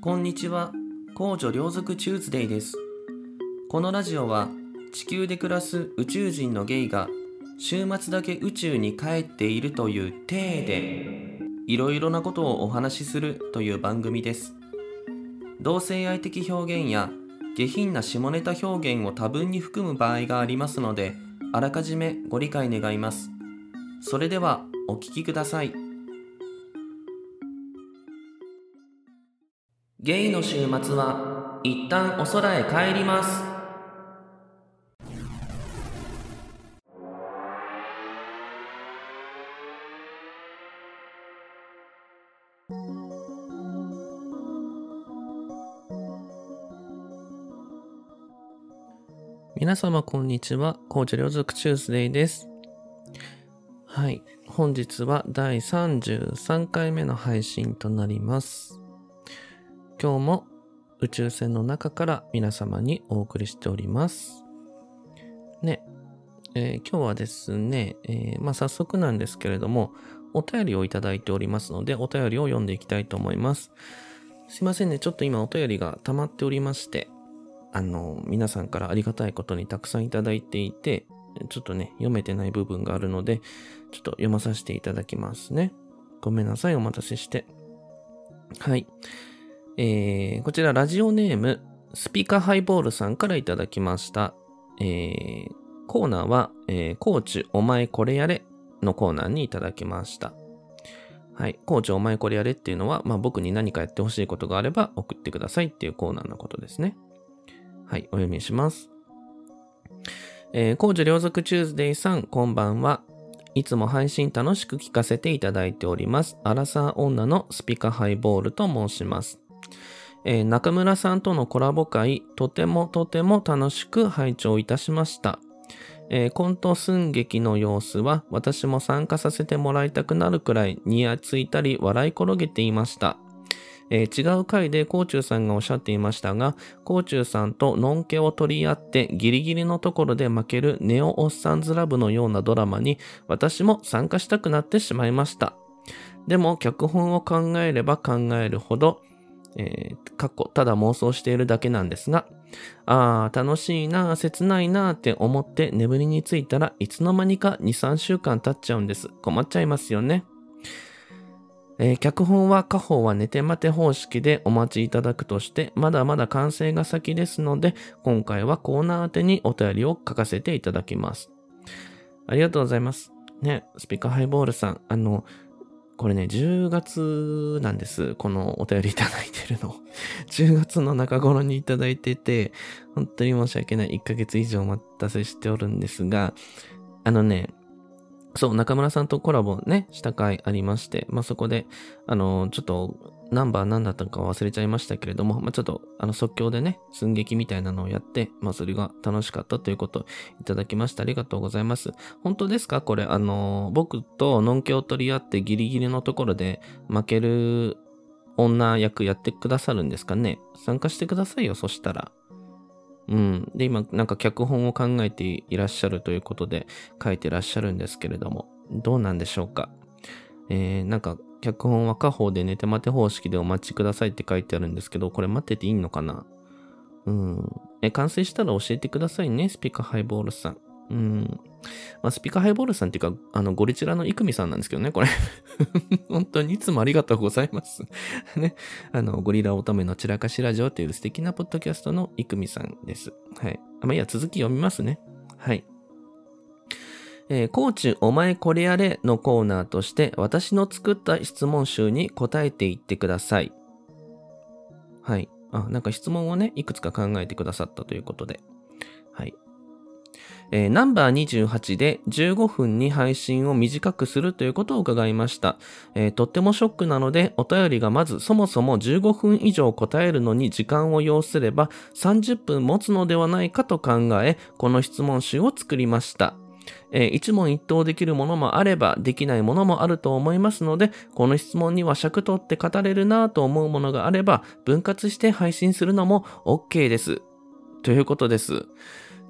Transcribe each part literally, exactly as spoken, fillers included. こんにちは、公女両族チューズデイです。このラジオは地球で暮らす宇宙人のゲイが週末だけ宇宙に帰っているという体でいろいろなことをお話しするという番組です。同性愛的表現や下品な下ネタ表現を多分に含む場合がありますので、あらかじめご理解願います。それではお聞きください。ゲイの週末は一旦お空へ帰ります。皆様こんにちは、公女両族チューズデイです。はい、本日はだいさんじゅうさんかいめの配信となります。今日も宇宙船の中から皆様にお送りしております。ね、えー、今日はですね、えー、まあ早速なんですけれども、お便りをいただいておりますので、お便りを読んでいきたいと思います。すいませんね、ちょっと今お便りが溜まっておりまして、あの皆さんからありがたいことにたくさんいただいていて、ちょっとね読めてない部分があるので、ちょっと読まさせていただきますね。ごめんなさい、お待たせして。はい、えー、こちらラジオネームスピカハイボールさんからいただきました。えー、コーナーは、えー、コーチお前これやれのコーナーにいただきました。はい、コーチお前これやれっていうのは、まあ、僕に何かやってほしいことがあれば送ってくださいっていうコーナーのことですね。はい、お読みします。えー、公女両族チューズデイさん、こんばんは。いつも配信楽しく聞かせていただいております。アラサー女のスピカハイボールと申します。えー、中村さんとのコラボ会、とてもとても楽しく拝聴いたしました。えー、コント寸劇の様子は私も参加させてもらいたくなるくらいにやついたり笑い転げていました。えー、違う回でコーチューさんがおっしゃっていましたが、コーチューさんとノンケを取り合ってギリギリのところで負けるネオ・オッサンズ・ラブのようなドラマに私も参加したくなってしまいました。でも脚本を考えれば考えるほど、えー、過去ただ妄想しているだけなんですが、あー楽しいなー切ないなーって思って眠りについたらいつの間にか に,さん 週間経っちゃうんです。困っちゃいますよね。えー、脚本は家宝は寝て待て方式でお待ちいただくとして、まだまだ完成が先ですので、今回はコーナー宛てにお便りを書かせていただきます。ありがとうございます。ね、スピカハイボールさん、あの、これね、じゅうがつなんです。このお便りいただいてるの。じゅうがつの中頃にいただいてて、本当に申し訳ない。いっかげつ以上お待たせしておるんですが、あのね、そう、中村さんとコラボね、した回ありまして、まあ、そこで、あの、ちょっと、ナンバー何だったのか忘れちゃいましたけれども、まあ、ちょっと、あの、即興でね、寸劇みたいなのをやって、まあ、それが楽しかったということをいただきました。ありがとうございます。本当ですか？これ、あの、僕とのんけを取り合ってギリギリのところで負ける女役やってくださるんですかね？参加してくださいよ、そしたら。うん、で今なんか脚本を考えていらっしゃるということで書いてらっしゃるんですけれども、どうなんでしょうか。えー、なんか脚本は家宝で寝て待て方式でお待ちくださいって書いてあるんですけど、これ待ってていいのかな。うん、え完成したら教えてくださいね、スピカハイボールさん。うん、まあ、スピカハイボールさんっていうか、あの、ゴリチラのイクミさんなんですけどね、これ。本当にいつもありがとうございます。ね。あの、ゴリラ乙女の散らかしラジオという素敵なポッドキャストのイクミさんです。はい。まあ、いや、続き読みますね。はい。えー、コーチお前これやれのコーナーとして、私の作った質問集に答えていってください。はい。あ、なんか質問をね、いくつか考えてくださったということで。はい。えー、ナンバーにじゅうはちでじゅうごふんに配信を短くするということを伺いました。えー、とってもショックなので、お便りがまずそもそもじゅうごふん以上答えるのに時間を要すればさんじゅっぷん持つのではないかと考え、この質問集を作りました。えー、一問一答できるものもあればできないものもあると思いますので、この質問には尺取って語れるなと思うものがあれば分割して配信するのも OK です。ということです。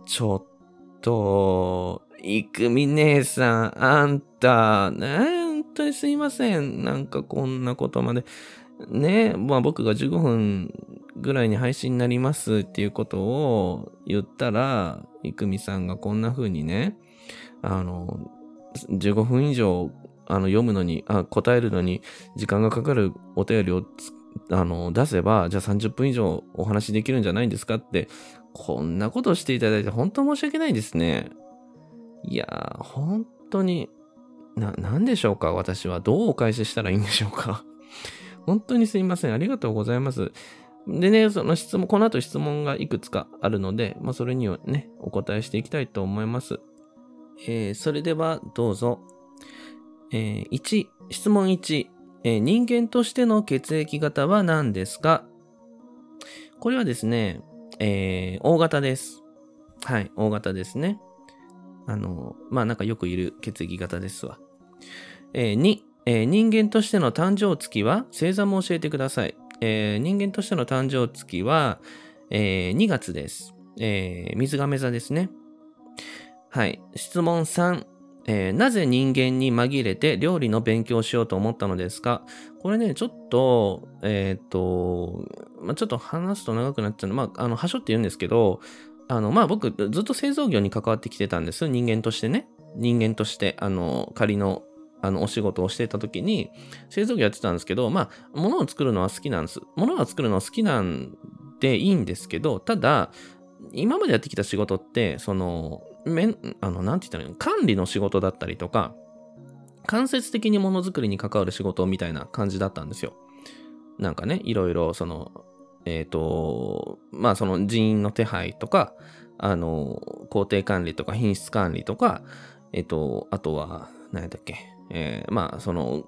ちょっとと、いくみ姉さん、あんた、ね、本当にすいません。なんかこんなことまで。ね、まあ僕がじゅうごふんぐらいに配信になりますっていうことを言ったら、いくみさんがこんな風にね、あの、じゅうごふん以上、あの、読むのに、あ、答えるのに時間がかかるお便りをつあの出せば、じゃあさんじゅっぷん以上お話できるんじゃないんですかって、こんなことしていただいて本当申し訳ないですね。いやー、本当に、な、なんでしょうか、私は。どうお返ししたらいいんでしょうか。本当にすいません。ありがとうございます。でね、その質問、この後質問がいくつかあるので、まあ、それにはね、お答えしていきたいと思います。えー、それでは、どうぞ。えー、いち、質問いち、えー、人間としての血液型は何ですか？これはですね、えー、O型です。はい、O型ですね。あの、まあ、なんかよくいる血液型ですわ。えー、に、えー、人間としての誕生月は、星座も教えてください。えー、人間としての誕生月は、えー、にがつです。えー、水亀座ですね。はい。質問さん、えー、なぜ人間に紛れて料理の勉強をしようと思ったのですか？これね、ちょっと、えっと、まあ、ちょっと話すと長くなっちゃうの。まあ、あの、はしょって言うんですけど、あの、まあ、僕、ずっと製造業に関わってきてたんです。人間としてね。人間として、あの、仮の、あの、お仕事をしてた時に、製造業やってたんですけど、まあ、物を作るのは好きなんです。物を作るのは好きなんでいいんですけど、ただ、今までやってきた仕事って、その、めん、あの、なんて言ったらいいの、管理の仕事だったりとか、間接的に物作りに関わる仕事みたいな感じだったんですよ。なんかね、いろいろ、その、えーとまあ、その人員の手配とか、あの工程管理とか品質管理とか、えーとあとは何だっけ、えー、まあその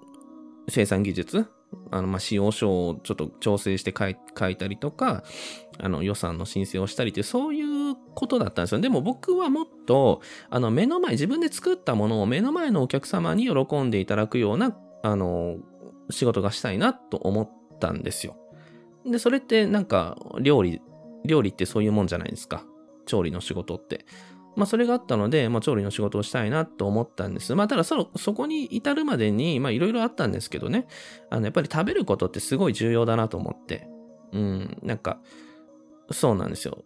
生産技術、あのまあ仕様書をちょっと調整して書い、書いたりとか、あの予算の申請をしたりって、そういうことだったんですよ。でも僕はもっと、あの目の前、自分で作ったものを目の前のお客様に喜んでいただくような、あの仕事がしたいなと思ったんですよ。で、それってなんか料理、料理ってそういうもんじゃないですか。調理の仕事って。まあそれがあったので、まあ調理の仕事をしたいなと思ったんです。まあただそ、そこに至るまでに、まあいろいろあったんですけどね。あの、やっぱり食べることってすごい重要だなと思って。うん、なんか、そうなんですよ。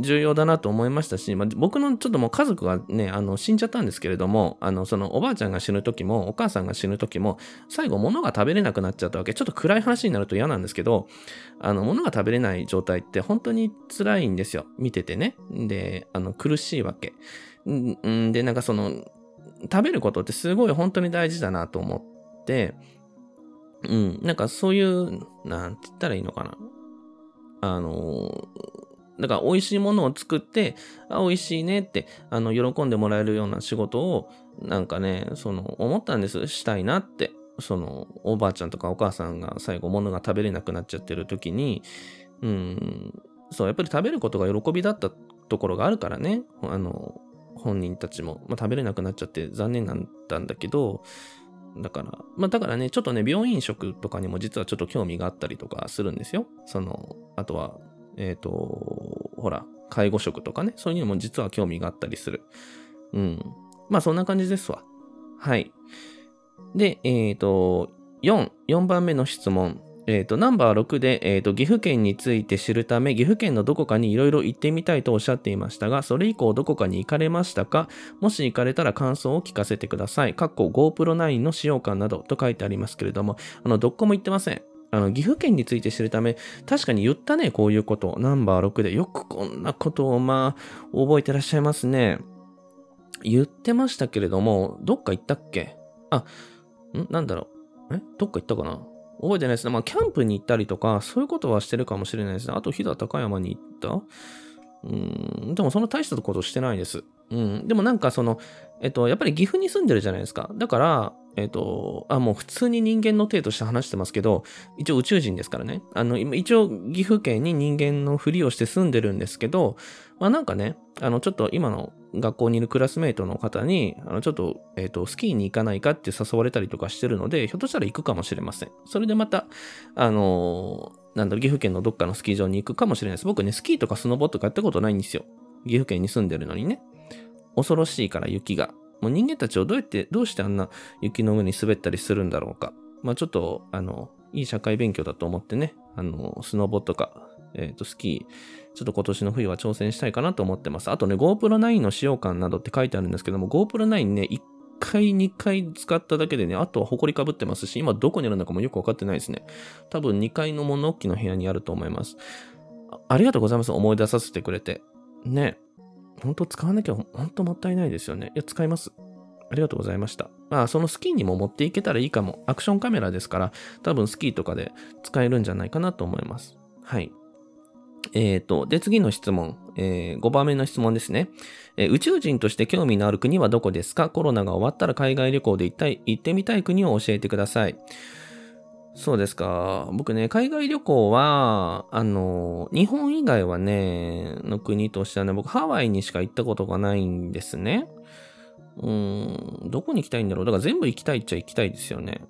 重要だなと思いましたし、まあ、僕のちょっともう家族がね、あの死んじゃったんですけれども、あのそのおばあちゃんが死ぬ時もお母さんが死ぬ時も、最後物が食べれなくなっちゃったわけ。ちょっと暗い話になると嫌なんですけど、あの物が食べれない状態って本当に辛いんですよ、見ててね。で、あの苦しいわけで、なんかその食べることってすごい本当に大事だなと思って、うん、なんかそういう、なんて言ったらいいのかな、あのだから美味しいものを作って、あ、美味しいねって、あの、喜んでもらえるような仕事を、なんかね、その、思ったんです。したいなって。その、おばあちゃんとかお母さんが最後物が食べれなくなっちゃってる時に、うん、そう、やっぱり食べることが喜びだったところがあるからね、あの、本人たちも、まあ、食べれなくなっちゃって残念だったんだけど、だから、まあだからね、ちょっとね、病院食とかにも実はちょっと興味があったりとかするんですよ。その、あとは、えっと、ほら、介護職とかね、そういうのも実は興味があったりする。うん。まあ、そんな感じですわ。はい。で、えっと、よん、よんばんめの質問。えっと、ナンバーろくで、えっと、岐阜県について知るため、岐阜県のどこかにいろいろ行ってみたいとおっしゃっていましたが、それ以降どこかに行かれましたか？もし行かれたら感想を聞かせてください。かっこ ゴープロナイン の使用感などと書いてありますけれども、あの、どこも行ってません。あの岐阜県について知るため、確かに言ったね、こういうこと。ナンバーろくでよくこんなことをまあ覚えてらっしゃいますね。言ってましたけれども、どっか行ったっけ？あ、んなんだろう、えどっか行ったかな、覚えてないですね。まあキャンプに行ったりとかそういうことはしてるかもしれないですね。あと飛騨高山に行った。うーん、でもそんな大したことしてないです。うん、でもなんかその、えっと、やっぱり岐阜に住んでるじゃないですか。だから、えっと、あ、もう普通に人間の体として話してますけど、一応宇宙人ですからね。あの、一応岐阜県に人間のふりをして住んでるんですけど、まあなんかね、あの、ちょっと今の学校にいるクラスメイトの方に、あの、ちょっと、えっと、スキーに行かないかって誘われたりとかしてるので、ひょっとしたら行くかもしれません。それでまた、あの、なんだろう、岐阜県のどっかのスキー場に行くかもしれないです。僕ね、スキーとかスノボとかやったことないんですよ。岐阜県に住んでるのにね。恐ろしいから、雪が。もう人間たちをどうやって、どうしてあんな雪の上に滑ったりするんだろうか。まあちょっと、あの、いい社会勉強だと思ってね、あのスノボとか、えー、とスキーちょっと今年の冬は挑戦したいかなと思ってます。あとね ゴープロナイン の使用感などって書いてあるんですけども、 ゴープロナイン ねいっかいにかい使っただけでね、あとは埃かぶってますし、今どこにあるのかもよく分かってないですね。多分にかいの物置の部屋にあると思います。 あ, ありがとうございます、思い出させてくれてね。本当使わなきゃ本当もったいないですよね。いや使います、ありがとうございました。まあそのスキーにも持っていけたらいいかも。アクションカメラですから多分スキーとかで使えるんじゃないかなと思います。はい。えーと、で次の質問、えー、ごばんめの質問ですね、えー、宇宙人として興味のある国はどこですか？コロナが終わったら海外旅行で行ったい、行ってみたい国を教えてください。そうですか。僕ね、海外旅行は、あの、日本以外はね、の国としてはね、僕ハワイにしか行ったことがないんですね。うーん、どこに行きたいんだろう。だから全部行きたいっちゃ行きたいですよね。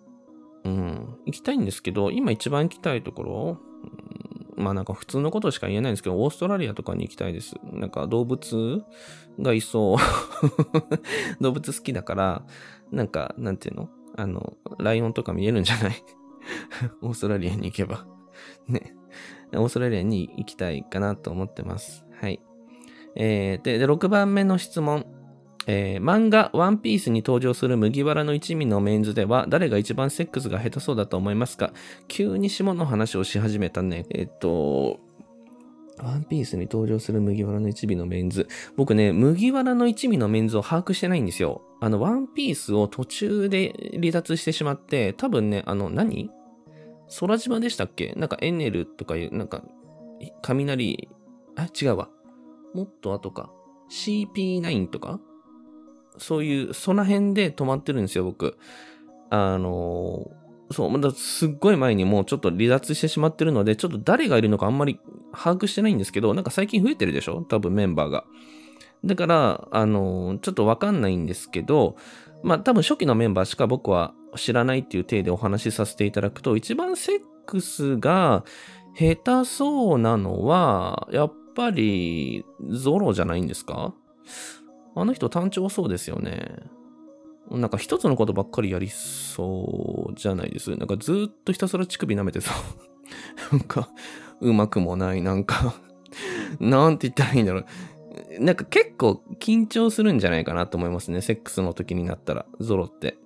うん、行きたいんですけど、今一番行きたいところ、まあなんか普通のことしか言えないんですけど、オーストラリアとかに行きたいです。なんか動物がいそう。動物好きだから、なんか、なんていうの？あの、ライオンとか見えるんじゃないオーストラリアに行けば。ね。オーストラリアに行きたいかなと思ってます。はい。えー、で、で、ろくばんめの質問。えー、漫画ワンピースに登場する麦わらの一味のメンズでは誰が一番セックスが下手そうだと思いますか？急に下の話をし始めたね。えっとワンピースに登場する麦わらの一味のメンズ、僕ね麦わらの一味のメンズを把握してないんですよ。あのワンピースを途中で離脱してしまって、多分ねあの何空島でしたっけ、なんかエネルとかいうなんか雷、あ違うわ、もっと後か シーピーナイン とかそういう、その辺で止まってるんですよ、僕。あの、そう、まだすっごい前にもうちょっと離脱してしまってるので、ちょっと誰がいるのかあんまり把握してないんですけど、なんか最近増えてるでしょ？多分メンバーが。だから、あの、ちょっとわかんないんですけど、まあ多分初期のメンバーしか僕は知らないっていう体でお話しさせていただくと、一番セックスが下手そうなのは、やっぱりゾロじゃないんですか？あの人単調そうですよね。なんか一つのことばっかりやりそうじゃないです。なんかずっとひたすら乳首舐めてそう。なんかうまくもない。なんか、なんて言ったらいいんだろう。なんか結構緊張するんじゃないかなと思いますね。セックスの時になったら、ゾロって。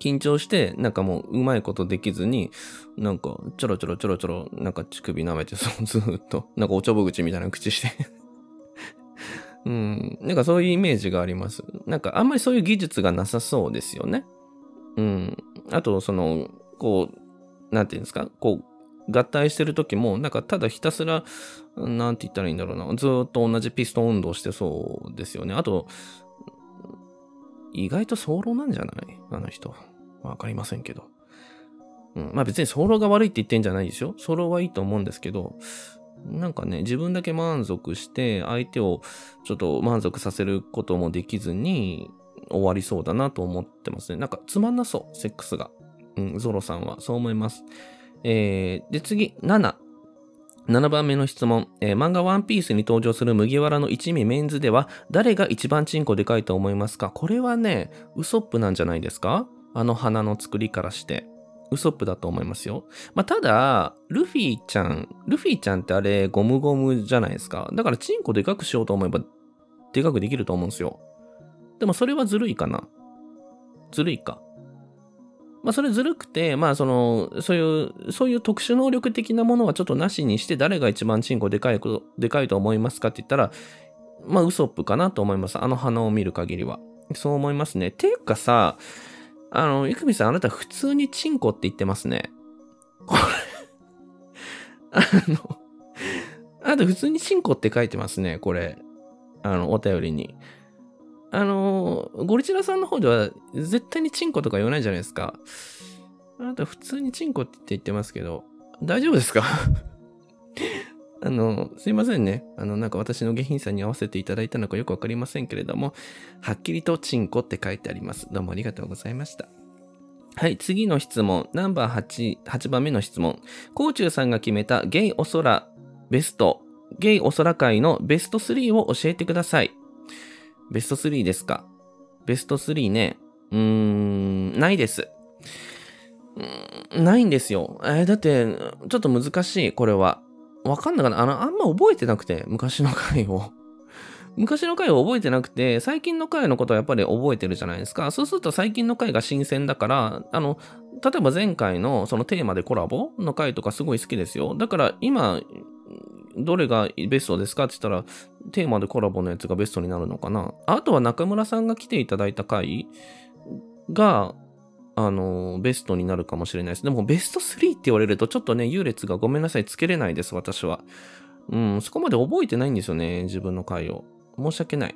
緊張して、なんかもううまいことできずに、なんかちょろちょろちょろちょろ、なんか乳首舐めてそう、ずっと。なんかおちょぼ口みたいな口して。うん、なんかそういうイメージがあります。なんかあんまりそういう技術がなさそうですよね。うん。あとそのこうなんていうんですか、こう合体してる時もなんかただひたすらなんて言ったらいいんだろうな、ずーっと同じピストン運動してそうですよね。あと意外と早漏なんじゃない？あの人わかりませんけど。うん。まあ別に早漏が悪いって言ってんじゃないですよ。早漏はいいと思うんですけど。なんかね自分だけ満足して相手をちょっと満足させることもできずに終わりそうだなと思ってますね。なんかつまんなそうセックスが、うん、ゾロさんはそう思います。えー、で次なな ななばんめの質問、えー、漫画ワンピースに登場する麦わらの一味メンズでは誰が一番チンコでかいと思いますか？これはねウソップなんじゃないですか？あの花の作りからしてウソップだと思いますよ。まあ、ただ、ルフィちゃん、ルフィちゃんってあれ、ゴムゴムじゃないですか。だから、チンコでかくしようと思えば、でかくできると思うんですよ。でも、それはずるいかな。ずるいか。まあ、それずるくて、まあ、その、そういう、そういう特殊能力的なものはちょっとなしにして、誰が一番チンコでかい、でかいと思いますかって言ったら、まあ、ウソップかなと思います。あの花を見る限りは。そう思いますね。ていうかさ、あの、ゆくみさん、あなた普通にチンコって言ってますね。これ。あの、あなた普通にチンコって書いてますね、これ。あの、お便りに。あの、ゴリチラさんの方では絶対にチンコとか言わないじゃないですか。あなた普通にチンコって言ってますけど、大丈夫ですか？あの、すいませんね。あの、なんか私の下品さに合わせていただいたのかよくわかりませんけれども、はっきりとチンコって書いてあります。どうもありがとうございました。はい、次の質問。ナンバーはち、はちばんめの質問。コウチュウさんが決めたゲイお空ベスト、ゲイお空界のベストスリーを教えてください。ベストスリーですか？ベストスリーね。うーん、ないです。んないんですよ。えー、だって、ちょっと難しい、これは。わかんなかった。あの、あんま覚えてなくて、昔の回を。昔の回を覚えてなくて、最近の回のことはやっぱり覚えてるじゃないですか。そうすると最近の回が新鮮だから、あの、例えば前回のそのテーマでコラボの回とかすごい好きですよ。だから今、どれがベストですかって言ったら、テーマでコラボのやつがベストになるのかな。あとは中村さんが来ていただいた回が、あの、ベストになるかもしれないです。でもベストスリーって言われるとちょっとね、優劣がごめんなさい、つけれないです、私は。うん、そこまで覚えてないんですよね、自分の回を。申し訳ない。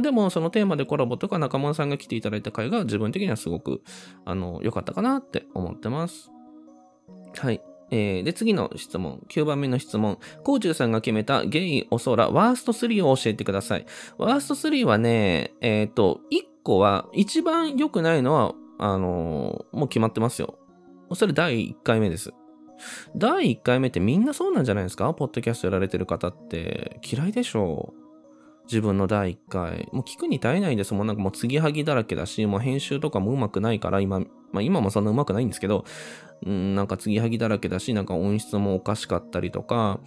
でも、そのテーマでコラボとか中村さんが来ていただいた回が自分的にはすごく、あの、良かったかなって思ってます。はい。えー、で、次の質問。きゅうばんめの質問。コウチュウさんが決めたゲイおそらワーストスリーを教えてください。ワーストスリーはね、えっと、いっこは、一番良くないのは、あのー、もう決まってますよ。それだいいっかいめです。だいいっかいめってみんなそうなんじゃないですか？ポッドキャストやられてる方って嫌いでしょう。自分のだいいっかい。もう聞くに耐えないですもん。なんかもう継ぎはぎだらけだし、もう編集とかもうまくないから、今、まあ今もそんなうまくないんですけど、うん、なんか継ぎはぎだらけだし、なんか音質もおかしかったりとか、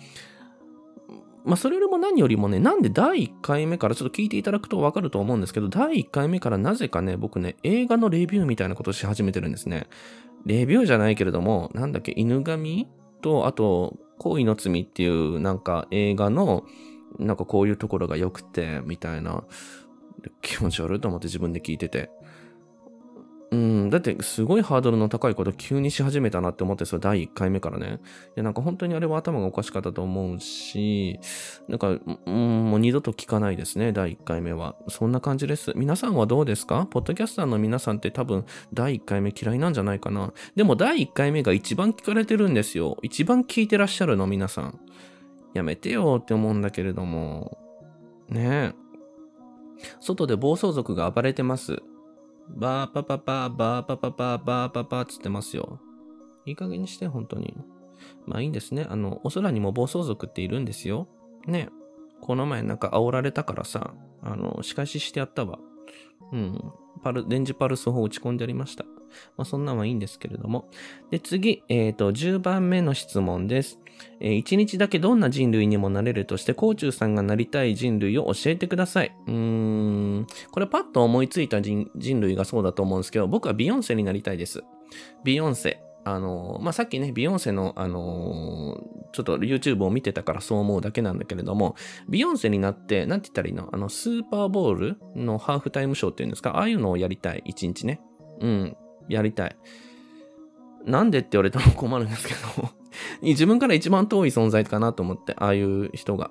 まあそれよりも何よりもね、なんでだいいっかいめから、ちょっと聞いていただくとわかると思うんですけど、だいいっかいめからなぜかね、僕ね、映画のレビューみたいなことをし始めてるんですね。レビューじゃないけれども、なんだっけ、犬神と、あと、恋の罪っていうなんか映画の、なんかこういうところが良くてみたいな気持ち悪いと思って自分で聞いてて、うんだってすごいハードルの高いこと急にし始めたなって思って、それだいいっかいめからね。いやなんか本当にあれは頭がおかしかったと思うし、なんか、うん、もう二度と聞かないですね。だいいっかいめはそんな感じです。皆さんはどうですか？ポッドキャスターの皆さんって多分だいいっかいめ嫌いなんじゃないかな。でもだいいっかいめが一番聞かれてるんですよ。一番聞いてらっしゃるの皆さん、やめてよって思うんだけれども。ねえ。外で暴走族が暴れてます。バーパパパー、バーパパパー、バーパパーつってますよ。いい加減にして、本当に。まあいいんですね。あの、お空にも暴走族っているんですよ。ねえ。この前なんか煽られたからさ、あの、仕返ししてやったわ。うん。パル、電磁パルス砲を打ち込んでありました。まあそんなんはいいんですけれども。で、次、えっと、じゅうばんめの質問です。えー、いちにちだけどんな人類にもなれるとして、コウチュウさんがなりたい人類を教えてください。うーん。これパッと思いついた 人, 人類がそうだと思うんですけど、僕はビヨンセになりたいです。ビヨンセ。あのー、まあ、さっきね、ビヨンセの、あのー、ちょっと YouTube を見てたからそう思うだけなんだけれども、ビヨンセになって、なんて言ったらいいの？あの、スーパーボールのハーフタイムショーっていうんですか？ああいうのをやりたい。いちにちね。うん。やりたい。なんでって言われても困るんですけど、自分から一番遠い存在かなと思って、ああいう人が。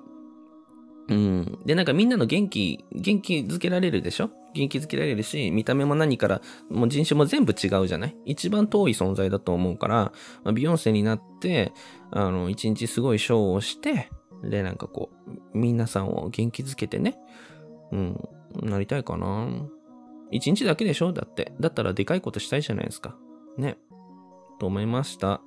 うん。で、なんかみんなの元気、元気づけられるでしょ？元気づけられるし、見た目も何から、もう人種も全部違うじゃない？一番遠い存在だと思うから、まあ、ビヨンセになって、あの、一日すごいショーをして、で、なんかこう、皆さんを元気づけてね、うん、なりたいかな。一日だけでしょ？だって。だったらでかいことしたいじゃないですか。ね。と思いました。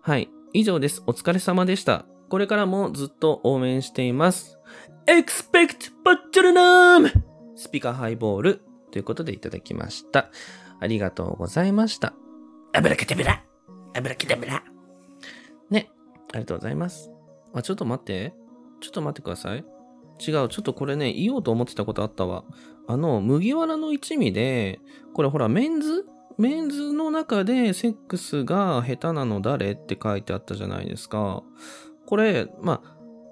はい。以上です。お疲れ様でした。これからもずっと応援しています。Expect Patronum！ スピカハイボールということでいただきました。ありがとうございました。あぶらけたぶら！あぶらけたぶら！ね。ありがとうございます。あ、ちょっと待って。ちょっと待ってください。違う。ちょっとこれね、言おうと思ってたことあったわ。あの、麦わらの一味で、これほら、メンズ？メンズの中でセックスが下手なの誰って書いてあったじゃないですか。これ、ま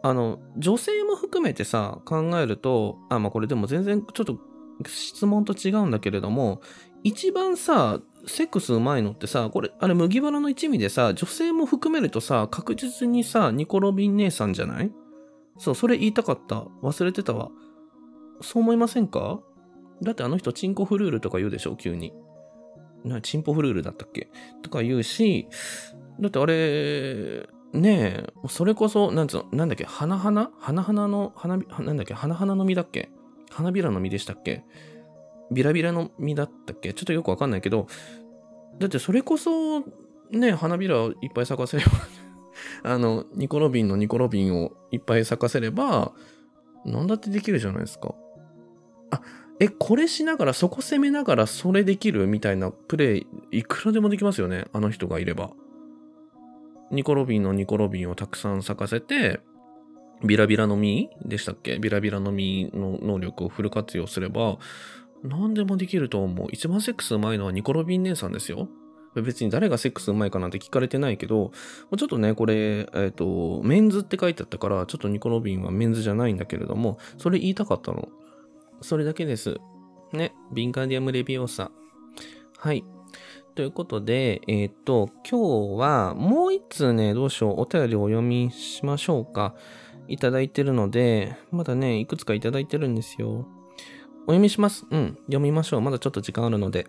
あ、あの、女性も含めてさ、考えると、あ、まあこれでも全然ちょっと質問と違うんだけれども、一番さ、セックスうまいのってさ、これ、あれ麦わらの一味でさ、女性も含めるとさ、確実にさ、ニコロビン姉さんじゃない？そう、それ言いたかった。忘れてたわ。そう思いませんか？だってあの人、チンコフルールとか言うでしょ、急に。な、チンポフルールだったっけ？とか言うし、だってあれ、ねえ、それこそ、なんつうの、なんだっけ、花々？花々の、花び、なんだっけ、花々の実だっけ？花びらの実でしたっけ？ビラビラの実だったっけ？ちょっとよくわかんないけど、だってそれこそ、ねえ、花びらをいっぱい咲かせればあの、ニコロビンのニコロビンをいっぱい咲かせれば、なんだってできるじゃないですか。あ、え、これしながらそこ攻めながらそれできるみたいなプレイいくらでもできますよね、あの人がいれば。ニコロビンのニコロビンをたくさん咲かせて、ビラビラの実でしたっけ、ビラビラの実の能力をフル活用すれば何でもできると思う。一番セックスうまいのはニコロビン姉さんですよ。別に誰がセックスうまいかなんて聞かれてないけど、ちょっとね、これ、えっと、メンズって書いてあったから、ちょっとニコロビンはメンズじゃないんだけれども、それ言いたかったの。それだけです。ね。ビンガーディアムレビオーサ。はい。ということで、えっと、今日はもう一通ね、どうしよう、お便りをお読みしましょうか。いただいてるので、まだね、いくつかいただいてるんですよ。お読みします。うん。読みましょう。まだちょっと時間あるので。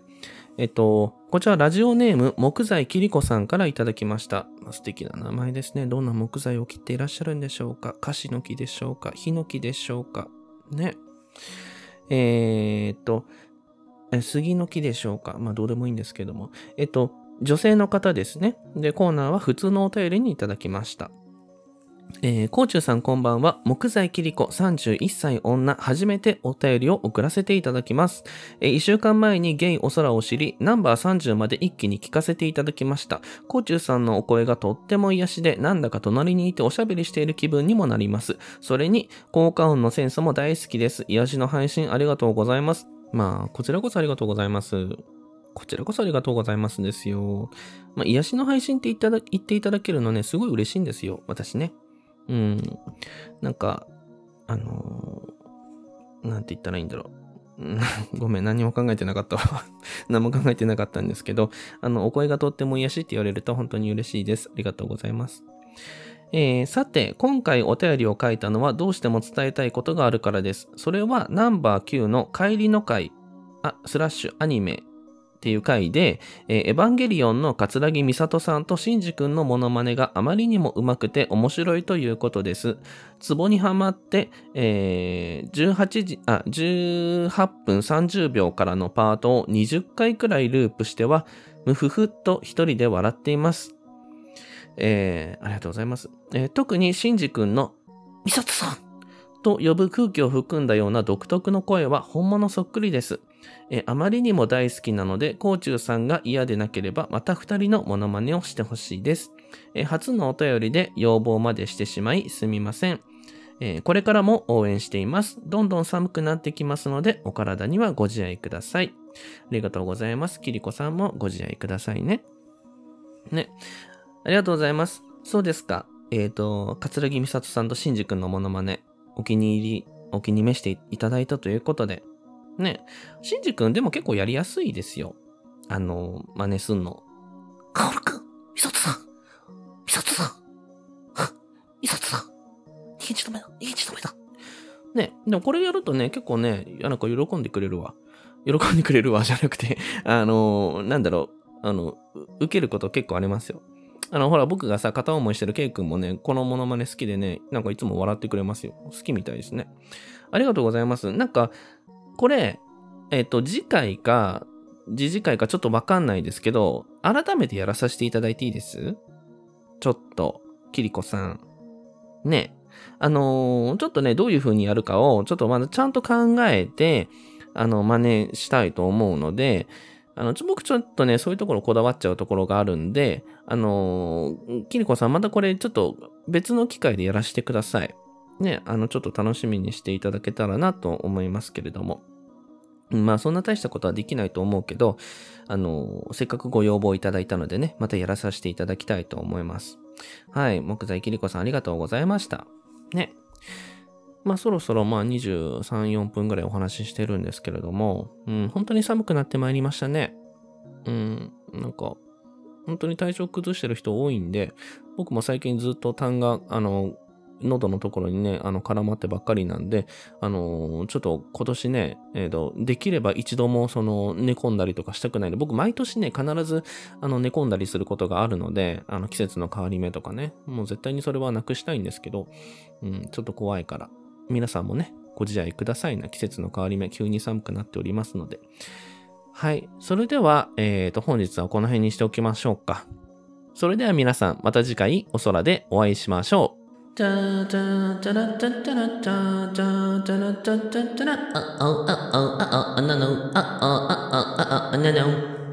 えっと、こちらラジオネーム、木材きりこさんからいただきました。素敵な名前ですね。どんな木材を切っていらっしゃるんでしょうか。カシの木でしょうか。ヒノキでしょうか。ね。えー、っと、杉の木でしょうか。まあ、どうでもいいんですけども。えっと、女性の方ですね。で、コーナーは普通のお便りにいただきました。えー、こうちゅうさんこんばんは。木材きりこさんじゅういっさい女、初めてお便りを送らせていただきます。えー、いっしゅうかんまえにゲイお空を知り、ナンバーさんじゅうまで一気に聞かせていただきました。こうちゅうさんのお声がとっても癒しで、なんだか隣にいておしゃべりしている気分にもなります。それに、効果音のセンスも大好きです。癒しの配信ありがとうございます。まあ、こちらこそありがとうございます。こちらこそありがとうございますですよ。まあ、癒しの配信って言っただ、言っていただけるのね、すごい嬉しいんですよ。私ね。うん、なんか、あのー、なんて言ったらいいんだろう。ごめん、何も考えてなかったわ。何も考えてなかったんですけど、あの、お声がとっても癒しいって言われると本当に嬉しいです。ありがとうございます。えー、さて、今回お便りを書いたのはどうしても伝えたいことがあるからです。それはナンバーきゅうの帰りの会、あ、スラッシュアニメ。っていう回で、えー、エヴァンゲリオンの桂木美里さんとシンジ君のモノマネがあまりにも上手くて面白いということです。ツボにはまって、えー、18時、あ、じゅうはっぷんさんじゅうびょうからのパートをにじゅっかいくらいループしては、ムフフっと一人で笑っています。えー、ありがとうございます。えー、特にシンジ君の美里さんと呼ぶ空気を含んだような独特の声は本物そっくりです。えあまりにも大好きなので、こうちゅうさんが嫌でなければまたふたりのモノマネをしてほしいです。え初のお便りで要望までしてしまいすみません。えこれからも応援しています。どんどん寒くなってきますのでお体にはご自愛ください。ありがとうございます。きりこさんもご自愛くださいね。ね、ありがとうございます。そうですか。えっと桂木美里さんとしんじ君のモノマネお気に入りお気に召していただいたということでね、シンジ君でも結構やりやすいですよ。あの、真似すんの。カオル君、ミサトさん、ミサトさん、ミサトさん、逃げち止めだ、逃げち止めだ。ね、でもこれやるとね、結構ね、なんか喜んでくれるわ。喜んでくれるわじゃなくて、あの、なんだろう、あの、受けること結構ありますよ。あの、ほら、僕がさ、片思いしてるケイ君もね、このモノマネ好きでね、なんかいつも笑ってくれますよ。好きみたいですね。ありがとうございます。なんか、これ、えっと、次回か、次次回かちょっとわかんないですけど、改めてやらさせていただいていいです？ちょっと、キリコさん。ね。あのー、ちょっとね、どういう風にやるかを、ちょっとまだちゃんと考えて、あの、真似したいと思うので、あの、ちょ、僕ちょっとね、そういうところこだわっちゃうところがあるんで、あのー、キリコさん、またこれちょっと別の機会でやらせてください。ね、あの、ちょっと楽しみにしていただけたらなと思いますけれども。まあ、そんな大したことはできないと思うけど、あの、せっかくご要望いただいたのでね、またやらさせていただきたいと思います。はい、木材きりこさんありがとうございました。ね。まあ、そろそろまあ、にじゅうさん、よんぷんぐらいお話ししてるんですけれども、うん、本当に寒くなってまいりましたね。うん、なんか、本当に体調崩してる人多いんで、僕も最近ずっと痰が、あの、喉のところにね、あの、絡まってばっかりなんで、あのー、ちょっと今年ね、えっと、できれば一度もその、寝込んだりとかしたくないので、僕毎年ね、必ず、あの、寝込んだりすることがあるので、あの、季節の変わり目とかね、もう絶対にそれはなくしたいんですけど、うん、ちょっと怖いから、皆さんもね、ご自愛くださいな、季節の変わり目、急に寒くなっておりますので。はい。それでは、えっと、本日はこの辺にしておきましょうか。それでは皆さん、また次回、お空でお会いしましょう。oh, oh, oh, oh, oh, no, oh, oh, oh, no, no.